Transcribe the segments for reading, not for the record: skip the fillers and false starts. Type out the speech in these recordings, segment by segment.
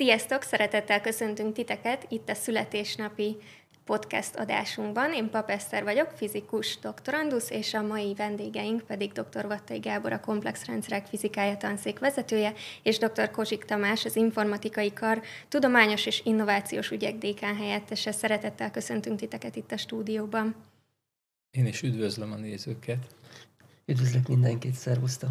Sziasztok! Szeretettel köszöntünk titeket itt a születésnapi podcast adásunkban. Én Pap Eszter vagyok, fizikus doktorandusz, és a mai vendégeink pedig dr. Vattai Gábor, a komplex rendszerek fizikája tanszék vezetője, és dr. Kozik Tamás, az informatikai kar tudományos és innovációs ügyek dékán helyettese. Szeretettel köszöntünk titeket itt a stúdióban. Én is üdvözlöm a nézőket. Üdvözlök mindenkit, szervusztok!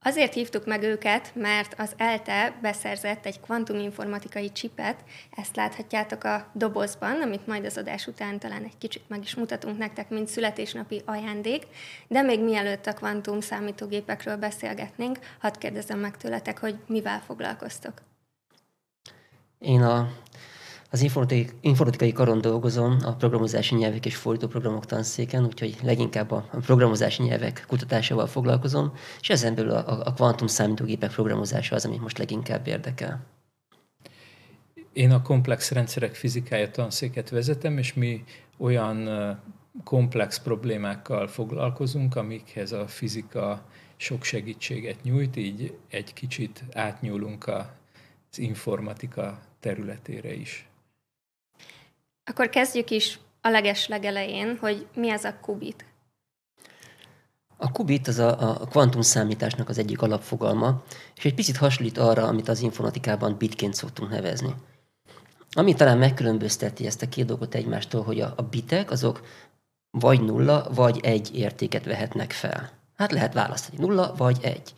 Azért hívtuk meg őket, mert az ELTE beszerzett egy kvantuminformatikai csipet, ezt láthatjátok a dobozban, amit majd az adás után talán egy kicsit meg is mutatunk nektek, mint születésnapi ajándék, de még mielőtt a kvantum számítógépekről beszélgetnénk, hadd kérdezem meg tőletek, hogy mivel foglalkoztok. Én az informatikai karon dolgozom a programozási nyelvek és fordítóprogramok tanszéken, úgyhogy leginkább a programozási nyelvek kutatásával foglalkozom, és ezen belül a kvantum számítógépek programozása az, ami most leginkább érdekel. Én a komplex rendszerek fizikája tanszéket vezetem, és mi olyan komplex problémákkal foglalkozunk, amikhez a fizika sok segítséget nyújt, így egy kicsit átnyúlunk az informatika területére is. Akkor kezdjük is a legeslegelején, hogy mi az a qubit. A qubit az a kvantum számításnak az egyik alapfogalma, és egy picit hasonlít arra, amit az informatikában bitként szoktunk nevezni. Ami talán megkülönbözteti ezt a két dolgot egymástól, hogy a bitek azok vagy 0, vagy 1 értéket vehetnek fel. Hát lehet választani 0 vagy 1.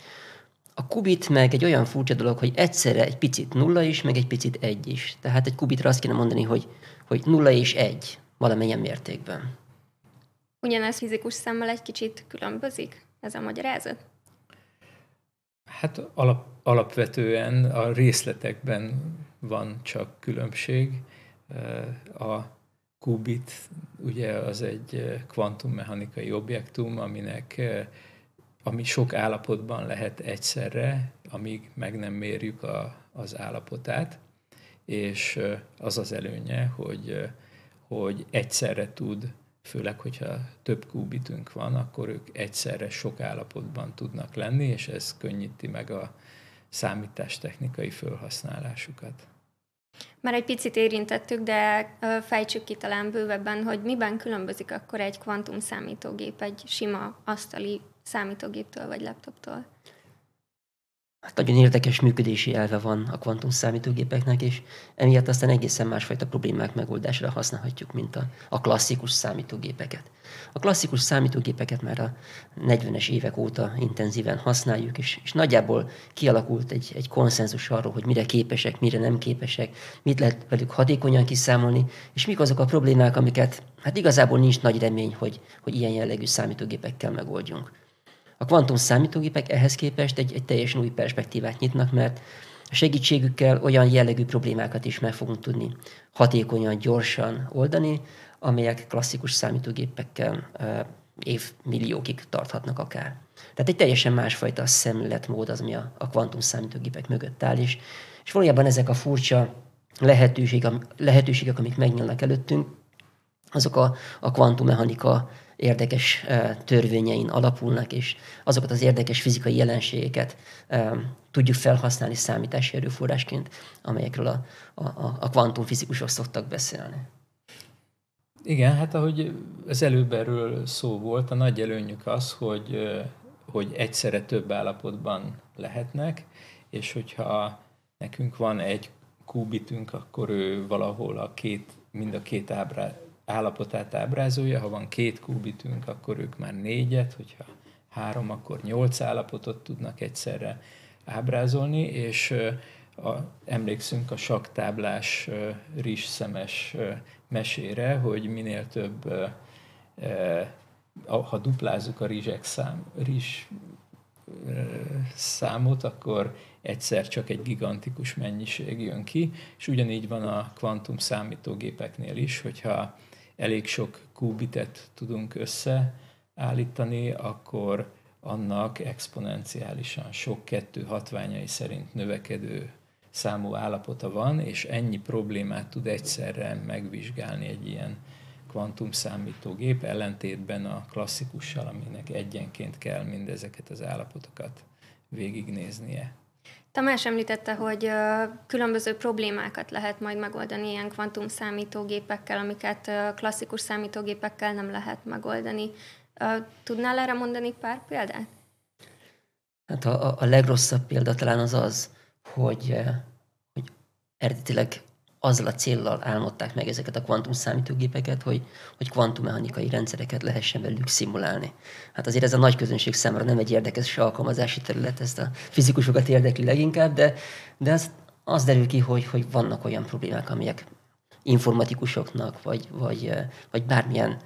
A kubit meg egy olyan furcsa dolog, hogy egyszerre egy picit 0 is, meg egy picit 1 is. Tehát egy kubitra azt kéne mondani, hogy 0 és 1 valamilyen mértékben. Ugyanez fizikus szemmel egy kicsit különbözik? Ez a magyarázat? Hát alapvetően a részletekben van csak különbség. A kubit ugye az egy kvantummechanikai objektum, ami sok állapotban lehet egyszerre, amíg meg nem mérjük az állapotát, és az az előnye, hogy egyszerre tud, főleg, hogyha több kubitünk van, akkor ők egyszerre sok állapotban tudnak lenni, és ez könnyíti meg a számítástechnikai felhasználásukat. Már egy picit érintettük, de fejtsük ki talán bővebben, hogy miben különbözik akkor egy kvantum számítógép egy sima asztali számítógéptől vagy laptoptól? Hát nagyon érdekes működési elve van a kvantum számítógépeknek, és emiatt aztán egészen másfajta problémák megoldására használhatjuk, mint a klasszikus számítógépeket. A klasszikus számítógépeket már a 40-es évek óta intenzíven használjuk, és nagyjából kialakult egy konszenzus arról, hogy mire képesek, mire nem képesek, mit lehet velük hatékonyan kiszámolni, és mik azok a problémák, amiket hát igazából nincs nagy remény, hogy ilyen jellegű számítógépekkel megoldjunk. A kvantum számítógépek ehhez képest egy teljesen új perspektívát nyitnak, mert a segítségükkel olyan jellegű problémákat is meg fogunk tudni hatékonyan, gyorsan oldani, amelyek klasszikus számítógépekkel évmilliókig tarthatnak akár. Tehát egy teljesen másfajta szemléletmód az, ami a kvantum számítógépek mögött áll, és valójában ezek a furcsa lehetőségek, amik megnyílnak előttünk, azok a kvantummechanika érdekes törvényein alapulnak, és azokat az érdekes fizikai jelenségeket tudjuk felhasználni számítási erőforrásként, amelyekről a kvantumfizikusok szoktak beszélni. Igen, hát ahogy az előbb erről szó volt, a nagy előnyük az, hogy egyszerre több állapotban lehetnek, és hogyha nekünk van egy kubitünk, akkor ő valahol mind a két állapotát ábrázolja, ha van 2 kubitünk, akkor ők már 4, hogyha 3, akkor 8 állapotot tudnak egyszerre ábrázolni, és emlékszünk a sakktáblás rizsszemes mesére, hogy minél több, ha duplázunk a rizs számot, akkor egyszer csak egy gigantikus mennyiség jön ki, és ugyanígy van a kvantum számítógépeknél is, hogyha elég sok kubitet tudunk összeállítani, akkor annak exponenciálisan sok 2 hatványai szerint növekedő számú állapota van, és ennyi problémát tud egyszerre megvizsgálni egy ilyen kvantum számítógép, ellentétben a klasszikussal, aminek egyenként kell mindezeket az állapotokat végignéznie. Tamás említette, hogy különböző problémákat lehet majd megoldani ilyen kvantum számítógépekkel, amiket klasszikus számítógépekkel nem lehet megoldani. Tudnál erre mondani pár példát? Hát a legrosszabb példa talán az, hogy eredetileg azzal a céllal álmodták meg ezeket a kvantum számítógépeket, hogy kvantummechanikai rendszereket lehessen velük szimulálni. Hát azért ez a nagy közönség számára nem egy érdekes alkalmazási terület, ezt a fizikusokat érdekli leginkább, de az derül ki, hogy vannak olyan problémák, amelyek informatikusoknak, vagy bármilyen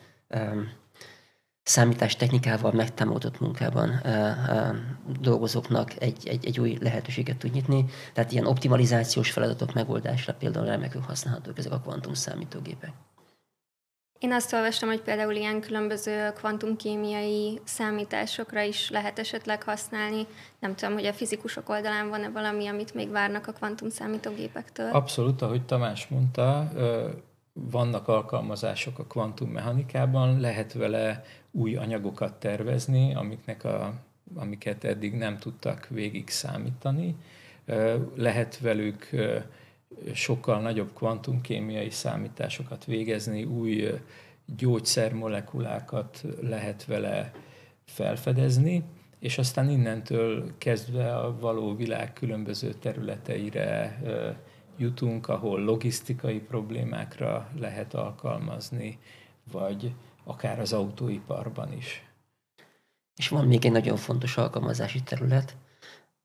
számítástechnikával megtámadott munkában dolgozóknak egy új lehetőséget tud nyitni. Tehát ilyen optimalizációs feladatok megoldásra például remekül használhatók ezek a kvantum számítógépek. Én azt olvastam, hogy például ilyen különböző kvantumkémiai számításokra is lehet esetleg használni. Nem tudom, hogy a fizikusok oldalán van-e valami, amit még várnak a kvantum számítógépektől? Abszolút, ahogy Tamás mondta, vannak alkalmazások a kvantummechanikában, lehet vele új anyagokat tervezni, amiket eddig nem tudtak végig számítani. Lehet velük sokkal nagyobb kvantumkémiai számításokat végezni, új gyógyszermolekulákat lehet vele felfedezni, és aztán innentől kezdve a való világ különböző területeire jutunk, ahol logisztikai problémákra lehet alkalmazni, vagy akár az autóiparban is. És van még egy nagyon fontos alkalmazási terület,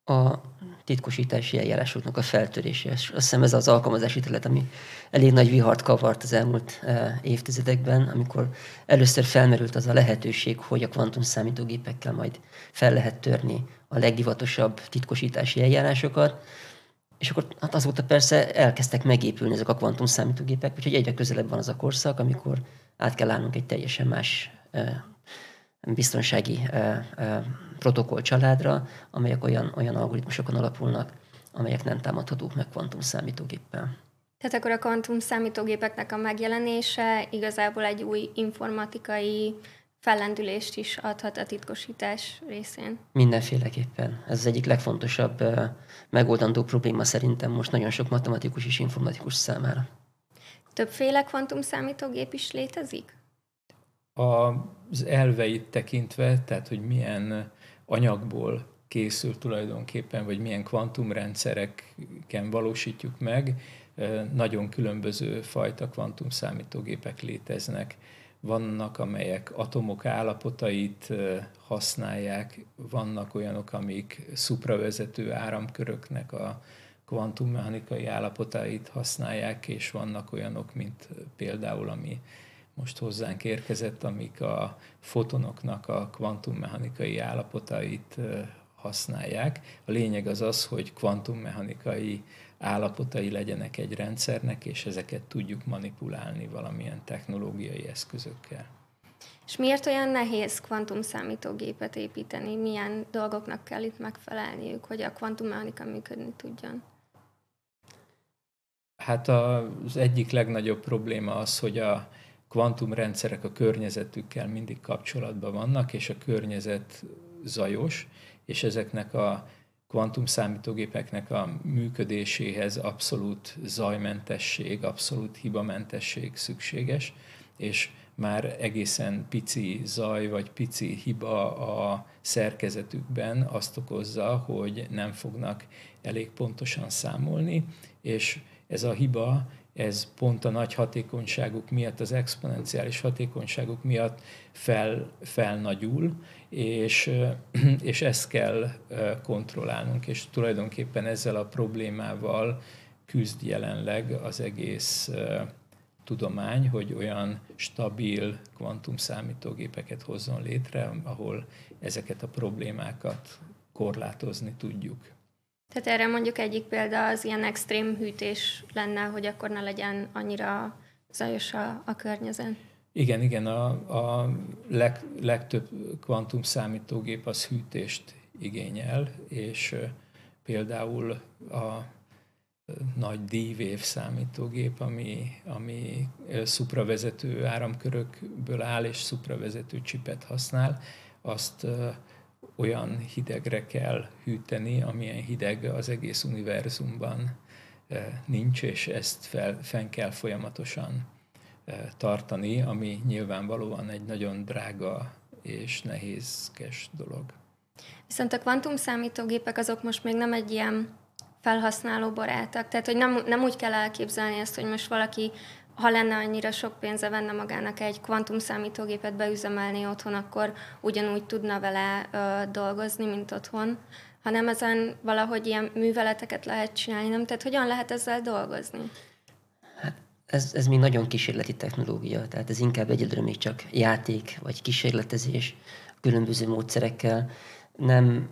a titkosítási eljárásoknak a feltörése. Azt hiszem ez az alkalmazási terület, ami elég nagy vihart kavart az elmúlt évtizedekben, amikor először felmerült az a lehetőség, hogy a kvantum számítógépekkel majd fel lehet törni a legdivatosabb titkosítási eljárásokat, és akkor hát azóta persze elkezdtek megépülni ezek a kvantum számítógépek, úgyhogy egyre közelebb van az a korszak, amikor át kell állnunk egy teljesen más biztonsági protokoll családra, amelyek olyan algoritmusokon alapulnak, amelyek nem támadhatók meg kvantum számítógéppel. Tehát akkor a kvantum számítógépeknek a megjelenése igazából egy új informatikai fellendülést is adhat a titkosítás részén. Mindenféleképpen. Ez az egyik legfontosabb megoldandó probléma szerintem most nagyon sok matematikus és informatikus számára. Többféle kvantum számítógép is létezik? Az elveit tekintve, tehát hogy milyen anyagból készül tulajdonképpen, vagy milyen kvantumrendszereken valósítjuk meg, nagyon különböző fajta kvantum számítógépek léteznek. Vannak, amelyek atomok állapotait használják, vannak olyanok, amik szupravezető áramköröknek a kvantummechanikai állapotait használják, és vannak olyanok, mint például, ami most hozzánk érkezett, amik a fotonoknak a kvantummechanikai állapotait használják. A lényeg az az, hogy kvantummechanikai állapotai legyenek egy rendszernek, és ezeket tudjuk manipulálni valamilyen technológiai eszközökkel. És miért olyan nehéz kvantum számítógépet építeni? Milyen dolgoknak kell itt megfelelniük, hogy a kvantummechanika működni tudjon? Hát az egyik legnagyobb probléma az, hogy a kvantumrendszerek a környezetükkel mindig kapcsolatban vannak, és a környezet zajos, és ezeknek a kvantum számítógépeknek a működéséhez abszolút zajmentesség, abszolút hibamentesség szükséges, és már egészen pici zaj vagy pici hiba a szerkezetükben azt okozza, hogy nem fognak elég pontosan számolni, és ez a hiba, ez pont a nagy hatékonyságuk miatt, az exponenciális hatékonyságuk miatt felnagyul, és ezt kell kontrollálnunk, és tulajdonképpen ezzel a problémával küzd jelenleg az egész tudomány, hogy olyan stabil kvantum számítógépeket hozzon létre, ahol ezeket a problémákat korlátozni tudjuk. Tehát erre mondjuk egyik példa az ilyen extrém hűtés lenne, hogy akkor ne legyen annyira zajos a környezet. Igen, a legtöbb kvantum számítógép az hűtést igényel, és például a nagy D-Wave számítógép, ami szupravezető áramkörökből áll és szupravezető csipet használ, azt olyan hidegre kell hűteni, amilyen hideg az egész univerzumban nincs, és ezt fenn kell folyamatosan tartani, ami nyilvánvalóan egy nagyon drága és nehézkes dolog. Viszont a kvantumszámítógépek azok most még nem egy ilyen felhasználóbarátak, tehát hogy nem úgy kell elképzelni ezt, hogy most valaki, ha lenne annyira sok pénze, venne magának egy kvantumszámítógépet beüzemelni otthon, akkor ugyanúgy tudna vele dolgozni, mint otthon, hanem ezen valahogy ilyen műveleteket lehet csinálni, nem? Tehát hogyan lehet ezzel dolgozni? Ez még nagyon kísérleti technológia, tehát ez inkább egyedül még csak játék vagy kísérletezés különböző módszerekkel. Nem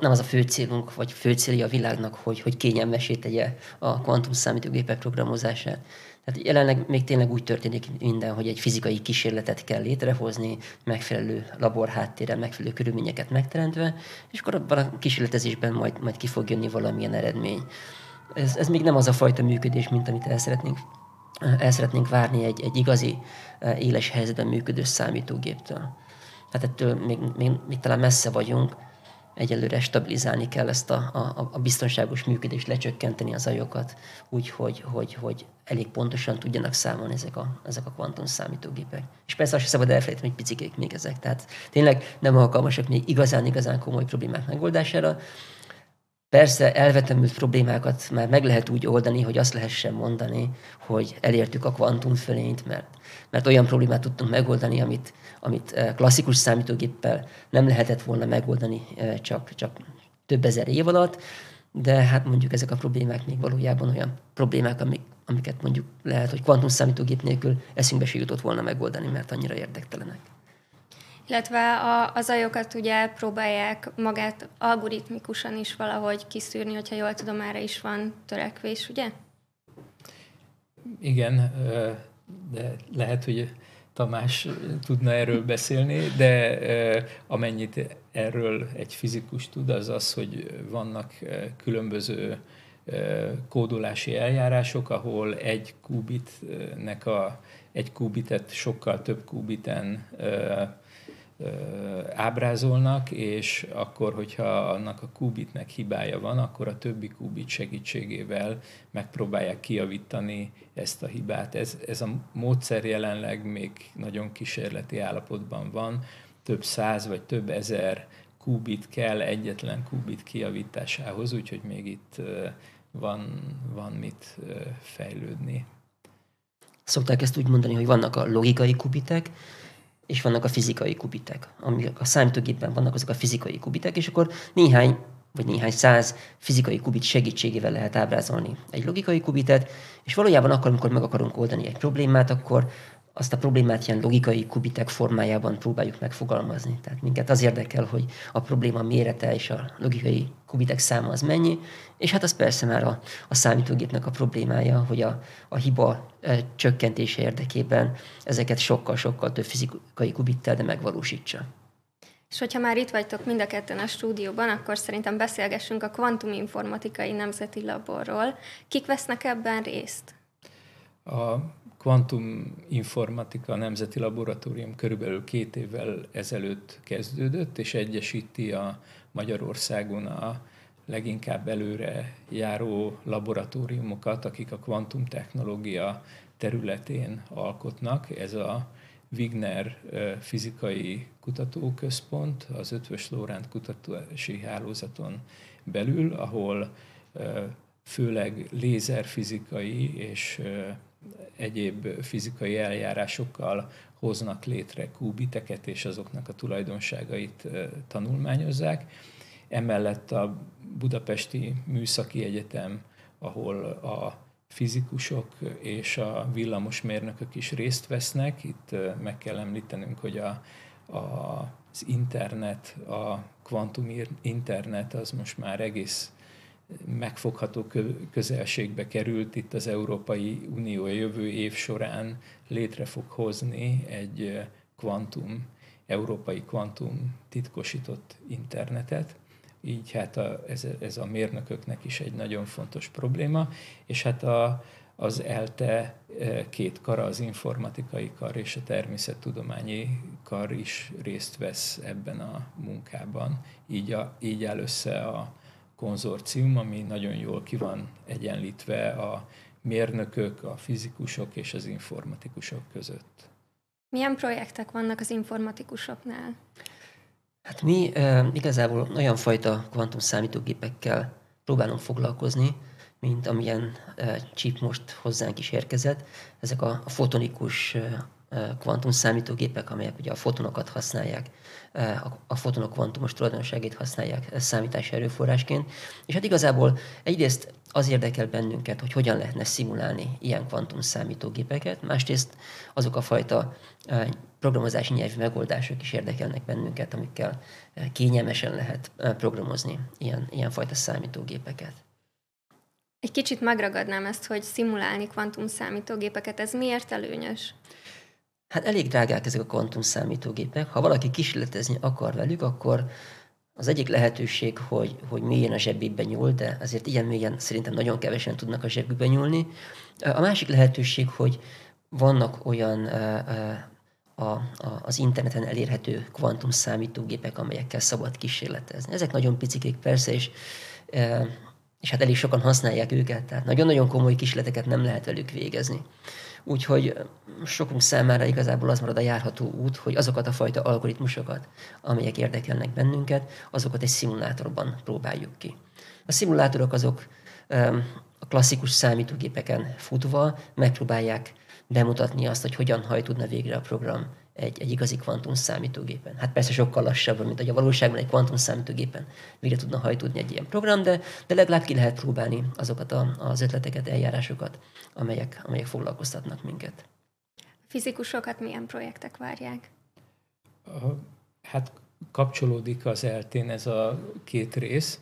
az a fő célunk, vagy fő célja a világnak, hogy kényelmessé tegye a kvantumszámítógépek programozását. Tehát jelenleg még tényleg úgy történik minden, hogy egy fizikai kísérletet kell létrehozni, megfelelő laborháttérrel, megfelelő körülményeket megteremtve, és akkor abban a kísérletezésben majd ki fog jönni valamilyen eredmény. Ez még nem az a fajta működés, mint amit el szeretnénk várni egy igazi, éles helyzetben működő számítógéptől. Hát ettől még talán messze vagyunk, egyelőre stabilizálni kell ezt a biztonságos működést, lecsökkenteni a zajokat, úgyhogy hogy elég pontosan tudjanak számolni ezek a kvantum számítógépek. És persze azt sem szabad elfelejteni, hogy picikék még ezek. Tehát tényleg nem alkalmasak még igazán komoly problémák megoldására. Persze elvetemült problémákat már meg lehet úgy oldani, hogy azt lehessen mondani, hogy elértük a kvantumfölényt, mert olyan problémát tudtunk megoldani, amit klasszikus számítógéppel nem lehetett volna megoldani csak több ezer év alatt, de hát mondjuk ezek a problémák még valójában olyan problémák, amiket mondjuk lehet, hogy kvantumszámítógép nélkül eszünkbe se jutott volna megoldani, mert annyira érdektelenek. Illetve a zajokat ugye próbálják magát algoritmikusan is valahogy kiszűrni, hogyha jól tudom, erre is van törekvés, ugye? Igen, de lehet, hogy Tamás tudna erről beszélni, de amennyit erről egy fizikus tud, az az, hogy vannak különböző kódolási eljárások, ahol egy kubitet sokkal több kubiten ábrázolnak, és akkor, hogyha annak a kubitnek hibája van, akkor a többi kubit segítségével megpróbálják kijavítani ezt a hibát. Ez a módszer jelenleg még nagyon kísérleti állapotban van, több száz vagy több ezer kubit kell egyetlen kubit kijavításához, úgyhogy még itt van mit fejlődni. Szokták ezt úgy mondani, hogy vannak a logikai kubitek, és vannak a fizikai kubitek, amik a számítógépben vannak, azok a fizikai kubitek, és akkor néhány száz fizikai kubit segítségével lehet ábrázolni egy logikai kubitet, és valójában akkor, amikor meg akarunk oldani egy problémát, akkor azt a problémát ilyen logikai kubitek formájában próbáljuk megfogalmazni. Tehát minket az érdekel, hogy a probléma mérete és a logikai kubitek száma az mennyi, és hát az persze már a számítógépnek a problémája, hogy a hiba csökkentése érdekében ezeket sokkal-sokkal több fizikai kubittel, de megvalósítsa. És hogyha már itt vagytok mind a ketten a stúdióban, akkor szerintem beszélgessünk a Kvantuminformatikai Nemzeti Laborról. Kik vesznek ebben részt? A Kvantuminformatika Nemzeti Laboratórium körülbelül 2 évvel ezelőtt kezdődött, és egyesíti a Magyarországon a leginkább előre járó laboratóriumokat, akik a kvantumtechnológia területén alkotnak. Ez a Wigner Fizikai Kutatóközpont az Eötvös Loránd Kutatási Hálózaton belül, ahol főleg lézerfizikai és egyéb fizikai eljárásokkal hoznak létre kubiteket, és azoknak a tulajdonságait tanulmányozzák. Emellett a Budapesti Műszaki Egyetem, ahol a fizikusok és a villamosmérnökök is részt vesznek. Itt meg kell említenünk, hogy az internet, a kvantum internet az most már egész megfogható közelségbe került, itt az Európai Unió jövő év során létre fog hozni egy európai kvantum titkosított internetet, így hát ez a mérnököknek is egy nagyon fontos probléma, és hát az ELTE két kara, az informatikai kar és a természettudományi kar is részt vesz ebben a munkában. Így áll össze a konzorcium, ami nagyon jól ki van egyenlítve a mérnökök, a fizikusok és az informatikusok között. Milyen projektek vannak az informatikusoknál? Hát mi igazából olyan fajta kvantumszámítógépekkel próbálunk foglalkozni, mint amilyen chip most hozzánk is érkezett. Ezek a fotonikus kvantumszámítógépek, amelyek ugye a fotonokat használják, a fotonok kvantumos tulajdonságait használják számítási erőforrásként. És hát igazából egyrészt az érdekel bennünket, hogy hogyan lehetne szimulálni ilyen kvantumszámítógépeket, másrészt azok a fajta programozási nyelvi megoldások is érdekelnek bennünket, amikkel kényelmesen lehet programozni ilyen fajta számítógépeket. Egy kicsit megragadnám ezt, hogy szimulálni kvantumszámítógépeket, ez miért előnyös? Hát elég drágák ezek a kvantumszámítógépek. Ha valaki kísérletezni akar velük, akkor az egyik lehetőség, hogy mélyen a zsebébe nyúl, de azért ilyen mélyen szerintem nagyon kevesen tudnak a zsebükbe nyúlni. A másik lehetőség, hogy vannak olyan az interneten elérhető kvantumszámítógépek, amelyekkel szabad kísérletezni. Ezek nagyon picikék persze, és hát elég sokan használják őket, tehát nagyon-nagyon komoly kísérleteket nem lehet velük végezni. Úgyhogy sokunk számára igazából az marad a járható út, hogy azokat a fajta algoritmusokat, amelyek érdekelnek bennünket, azokat egy szimulátorban próbáljuk ki. A szimulátorok azok a klasszikus számítógépeken futva megpróbálják bemutatni azt, hogy hogyan hajtudna végre a program egy igazi kvantumszámítógépen. Hát persze sokkal lassabban, mint hogy a valóságban egy kvantumszámítógépen végre tudna hajtudni egy ilyen program, de legalább ki lehet próbálni azokat az ötleteket, eljárásokat, amelyek foglalkoztatnak minket. A fizikusokat milyen projektek várják? Hát kapcsolódik az ELTE-n ez a két rész.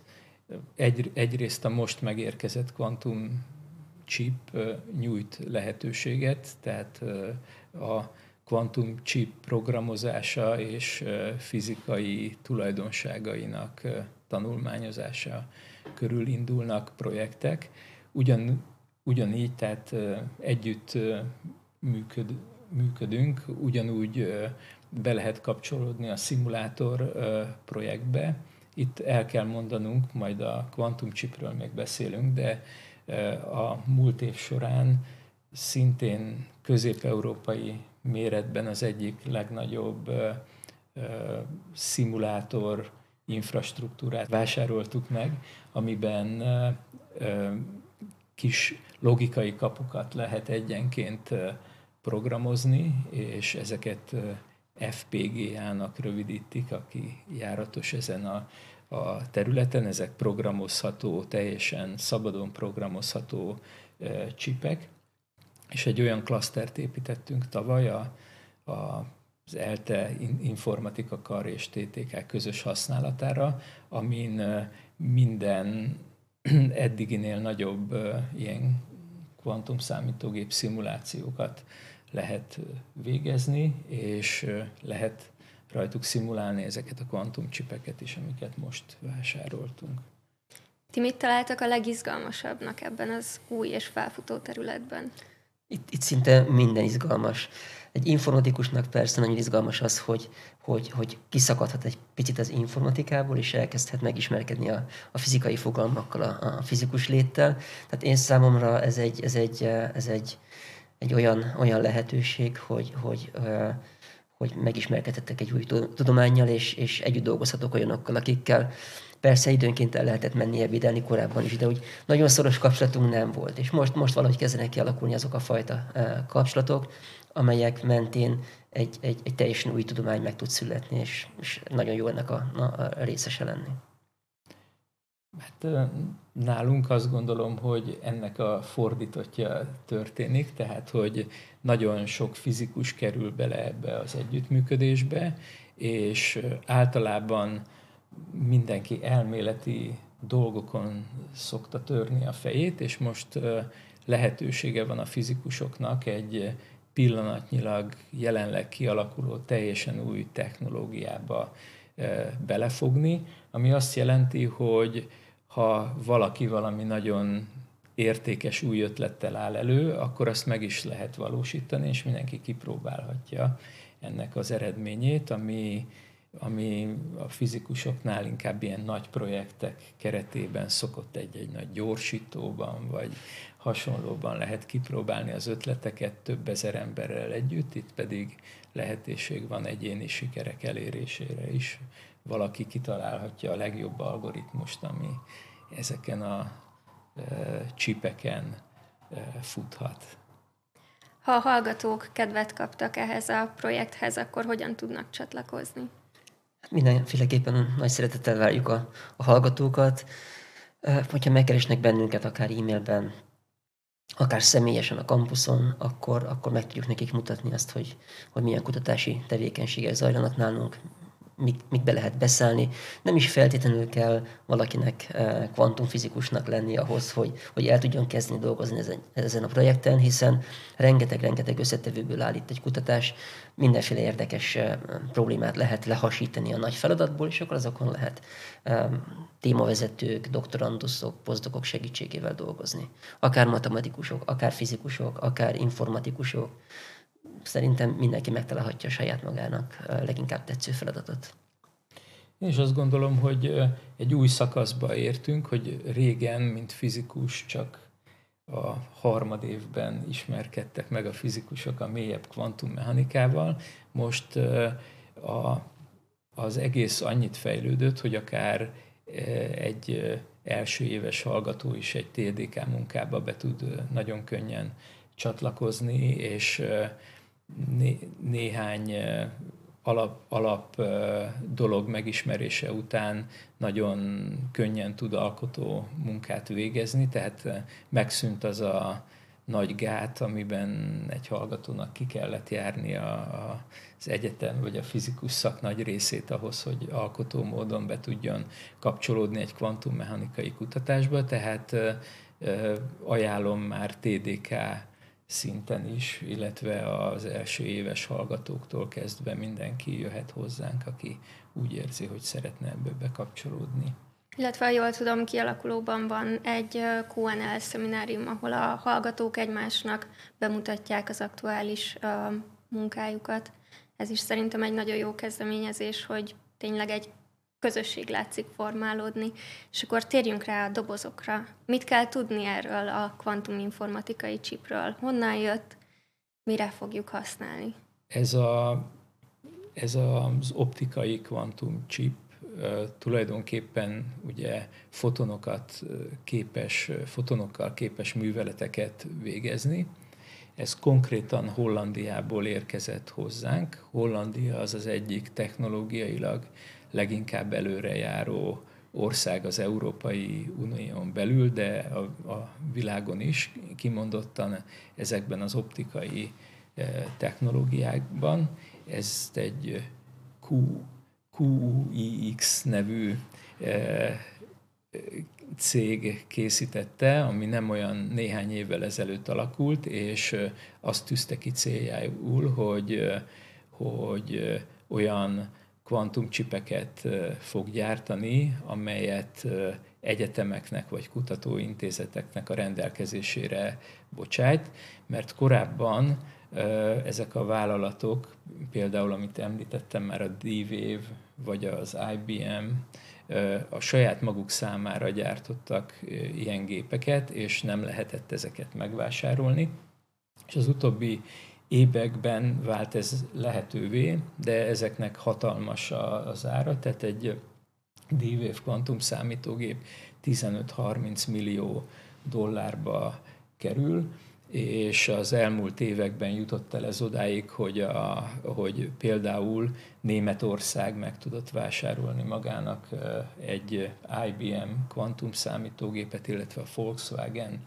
Egyrészt a most megérkezett kvantum chip nyújt lehetőséget, tehát a kvantum chip programozása és fizikai tulajdonságainak tanulmányozása körül indulnak projektek. Ugyanígy, tehát együtt működünk, ugyanúgy be lehet kapcsolódni a szimulátor projektbe. Itt el kell mondanunk, majd a kvantum chipről még beszélünk, de a múlt év során szintén közép-európai méretben az egyik legnagyobb szimulátor infrastruktúrát vásároltuk meg, amiben kis logikai kapukat lehet egyenként programozni, és ezeket FPGA-nak rövidítik, aki járatos ezen a területen. Ezek programozható, teljesen szabadon programozható csipek. És egy olyan klasztert építettünk tavaly az ELTE informatika kar és TTK közös használatára, amin minden eddiginél nagyobb ilyen kvantumszámítógép szimulációkat lehet végezni, és lehet rajtuk szimulálni ezeket a kvantumcsipeket is, amiket most vásároltunk. Ti mit találtak a legizgalmasabbnak ebben az új és felfutó területben? Itt szinte minden izgalmas. Egy informatikusnak persze nagyon izgalmas az, hogy kiszakadhat egy picit az informatikából, és elkezdhet megismerkedni a fizikai fogalmakkal, a fizikus léttel. Tehát én számomra ez egy olyan lehetőség, hogy megismerkedhetek egy új tudománnyal, és együtt dolgozhatok olyanokkal, akikkel persze időnként el lehetett menni ebédelni korábban is, de úgy nagyon szoros kapcsolatunk nem volt. És most valahogy kezdenek kialakulni azok a fajta kapcsolatok, amelyek mentén egy teljesen új tudomány meg tud születni, és nagyon jó ennek a részese lenni. Hát nálunk azt gondolom, hogy ennek a fordítottja történik, tehát hogy nagyon sok fizikus kerül bele ebbe az együttműködésbe, és általában mindenki elméleti dolgokon szokta törni a fejét, és most lehetősége van a fizikusoknak egy pillanatnyilag jelenleg kialakuló, teljesen új technológiába belefogni, ami azt jelenti, hogy ha valaki valami nagyon értékes új ötlettel áll elő, akkor azt meg is lehet valósítani, és mindenki kipróbálhatja ennek az eredményét, ami a fizikusoknál inkább ilyen nagy projektek keretében szokott egy-egy nagy gyorsítóban, vagy hasonlóban lehet kipróbálni az ötleteket több ezer emberrel együtt, itt pedig lehetőség van egyéni sikerek elérésére is. Valaki kitalálhatja a legjobb algoritmust, ami ezeken a csipeken futhat. Ha a hallgatók kedvet kaptak ehhez a projekthez, akkor hogyan tudnak csatlakozni? Mindenféleképpen nagy szeretettel várjuk a hallgatókat. Hogyha megkeresnek bennünket akár e-mailben, akár személyesen a kampuszon, akkor meg tudjuk nekik mutatni azt, hogy milyen kutatási tevékenységek zajlanak nálunk, mikbe lehet beszállni. Nem is feltétlenül kell valakinek kvantumfizikusnak lenni ahhoz, hogy el tudjon kezdeni dolgozni ezen a projekten, hiszen rengeteg összetevőből áll itt egy kutatás, mindenféle érdekes problémát lehet lehasítani a nagy feladatból, és akkor azokon lehet témavezetők, doktoranduszok, posztdokok segítségével dolgozni. Akár matematikusok, akár fizikusok, akár informatikusok. Szerintem mindenki megtalálhatja saját magának leginkább tetsző feladatot. Én is azt gondolom, hogy egy új szakaszba értünk, hogy régen, mint fizikus, csak a harmadévben ismerkedtek meg a fizikusok a mélyebb kvantummechanikával. Most az egész annyit fejlődött, hogy akár egy első éves hallgató is egy TDK munkába be tud nagyon könnyen csatlakozni, és néhány alap dolog megismerése után nagyon könnyen tud alkotó munkát végezni, tehát megszűnt az a nagy gát, amiben egy hallgatónak ki kellett járni az egyetem vagy a fizikus szak nagy részét ahhoz, hogy alkotó módon be tudjon kapcsolódni egy kvantummechanikai kutatásba, tehát ajánlom már TDK szinten is, illetve az első éves hallgatóktól kezdve mindenki jöhet hozzánk, aki úgy érzi, hogy szeretne ebből bekapcsolódni. Illetve, ha jól tudom, kialakulóban van egy QNL szeminárium, ahol a hallgatók egymásnak bemutatják az aktuális munkájukat. Ez is szerintem egy nagyon jó kezdeményezés, hogy tényleg egy közösség látszik formálódni, és akkor térjünk rá a dobozokra. Mit kell tudni erről a kvantuminformatikai csipről? Honnan jött? Mire fogjuk használni? Ez az optikai kvantumcsip tulajdonképpen ugye fotonokkal képes műveleteket végezni. Ez konkrétan Hollandiából érkezett hozzánk. Hollandia az egyik technológiailag leginkább előrejáró ország az Európai Unión belül, de a világon is kimondottan ezekben az optikai technológiákban. Ezt egy QIX nevű cég készítette, ami nem olyan néhány évvel ezelőtt alakult, és azt tűzte ki céljául, hogy olyan kvantumcsipeket fog gyártani, amelyet egyetemeknek vagy kutatóintézeteknek a rendelkezésére bocsájt, mert korábban ezek a vállalatok, például amit említettem már a D-Wave vagy az IBM, a saját maguk számára gyártottak ilyen gépeket, és nem lehetett ezeket megvásárolni. És az utóbbi években vált ez lehetővé, de ezeknek hatalmas az ára, tehát egy D-Wave kvantum számítógép 15-30 millió dollárba kerül, és az elmúlt években jutott el ez odáig, hogy például Németország meg tudott vásárolni magának egy IBM kvantum számítógépet, illetve a Volkswagen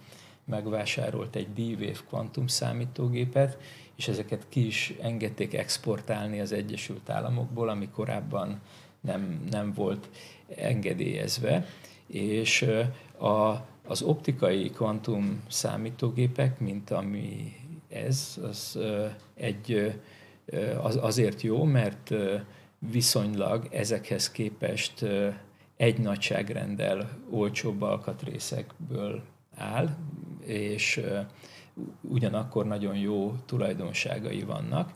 megvásárolt egy D-Wave kvantum számítógépet, és ezeket ki is engedték exportálni az Egyesült Államokból, ami korábban nem volt engedélyezve. És az optikai kvantum számítógépek, mint ami ez, az azért jó, mert viszonylag ezekhez képest egy nagyságrenddel olcsóbb alkatrészekből áll, és ugyanakkor nagyon jó tulajdonságai vannak.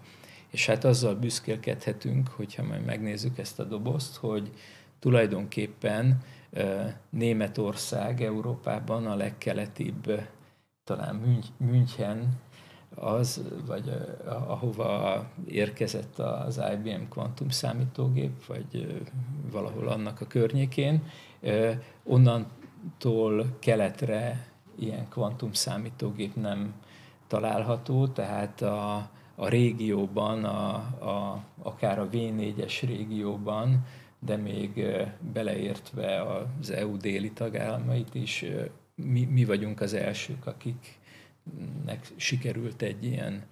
És hát azzal büszkélkedhetünk, hogyha majd megnézzük ezt a dobozt, hogy tulajdonképpen Németország Európában a legkeletibb, talán München az, vagy ahova érkezett az IBM kvantum számítógép, vagy valahol annak a környékén, onnantól keletre ilyen kvantum számítógép nem található, tehát a régióban, akár a V4-es régióban, de még beleértve az EU déli tagállamait is, mi vagyunk az elsők, akiknek sikerült egy ilyen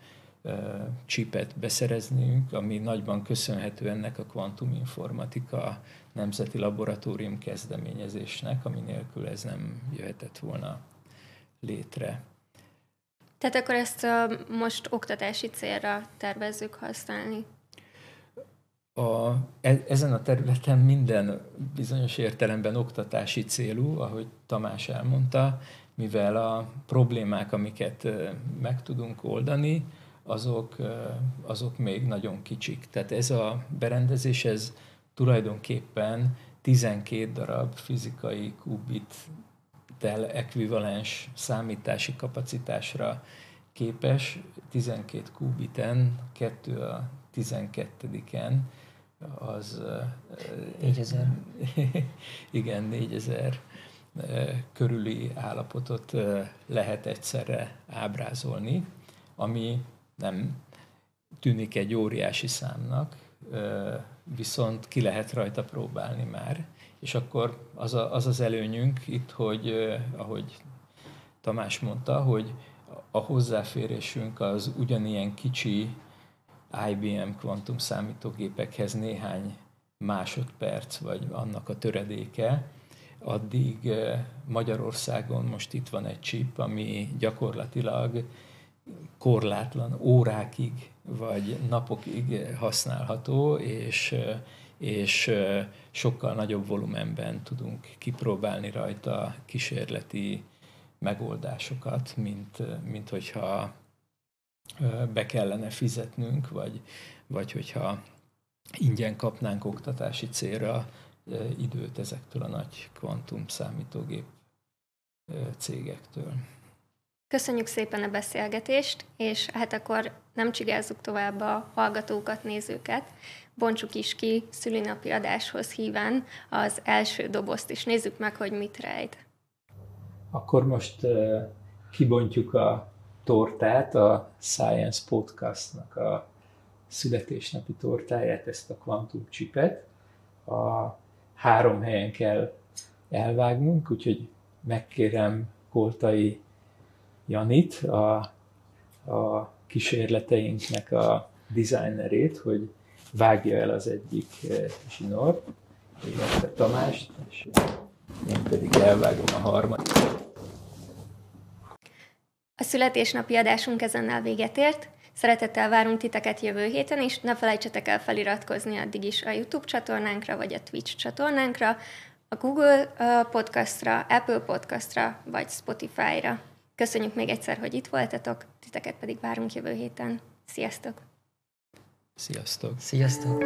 csipet beszereznünk, ami nagyban köszönhető ennek a kvantuminformatika nemzeti laboratórium kezdeményezésnek, ami nélkül ez nem jöhetett volna létre. Tehát akkor ezt most oktatási célra tervezzük használni? Ezen a területen minden bizonyos értelemben oktatási célú, ahogy Tamás elmondta, mivel a problémák, amiket meg tudunk oldani, azok még nagyon kicsik. Tehát ez a berendezés, ez tulajdonképpen 12 darab fizikai kubittel ekvivalens számítási kapacitásra képes, 12 kubiten, 2 a 12-en, az 4000. Igen, 4000 körüli állapotot lehet egyszerre ábrázolni, ami nem tűnik egy óriási számnak, viszont ki lehet rajta próbálni már. És akkor az az előnyünk itt, hogy ahogy Tamás mondta, hogy a hozzáférésünk az ugyanilyen kicsi IBM kvantum számítógépekhez néhány másodperc, vagy annak a töredéke, addig Magyarországon most itt van egy chip, ami gyakorlatilag korlátlan órákig, vagy napokig használható, és sokkal nagyobb volumenben tudunk kipróbálni rajta kísérleti megoldásokat, mint hogyha be kellene fizetnünk, vagy hogyha ingyen kapnánk oktatási célra időt ezektől a nagy kvantum számítógép cégektől. Köszönjük szépen a beszélgetést, és hát akkor nem csigázzuk tovább a hallgatókat, nézőket. Bontsuk is ki szülinapi adáshoz híván az első dobozt, és nézzük meg, hogy mit rejt. Akkor most kibontjuk a tortát, a Science Podcastnak a születésnapi tortáját, ezt a kvantumcsipet. A 3 helyen kell elvágnunk, úgyhogy megkérem Koltai Janit, a kísérleteinknek a designerét, hogy vágja el az egyik zsinort, illetve Tamást, és én pedig elvágom a harmadikat. A születésnapi adásunk ezennel véget ért. Szeretettel várunk titeket jövő héten is, ne felejtsetek el feliratkozni addig is a YouTube csatornánkra, vagy a Twitch csatornánkra, a Google Podcastra, Apple Podcastra, vagy Spotify-ra. Köszönjük még egyszer, hogy itt voltatok, titeket pedig várunk jövő héten. Sziasztok! Sziasztok! Sziasztok!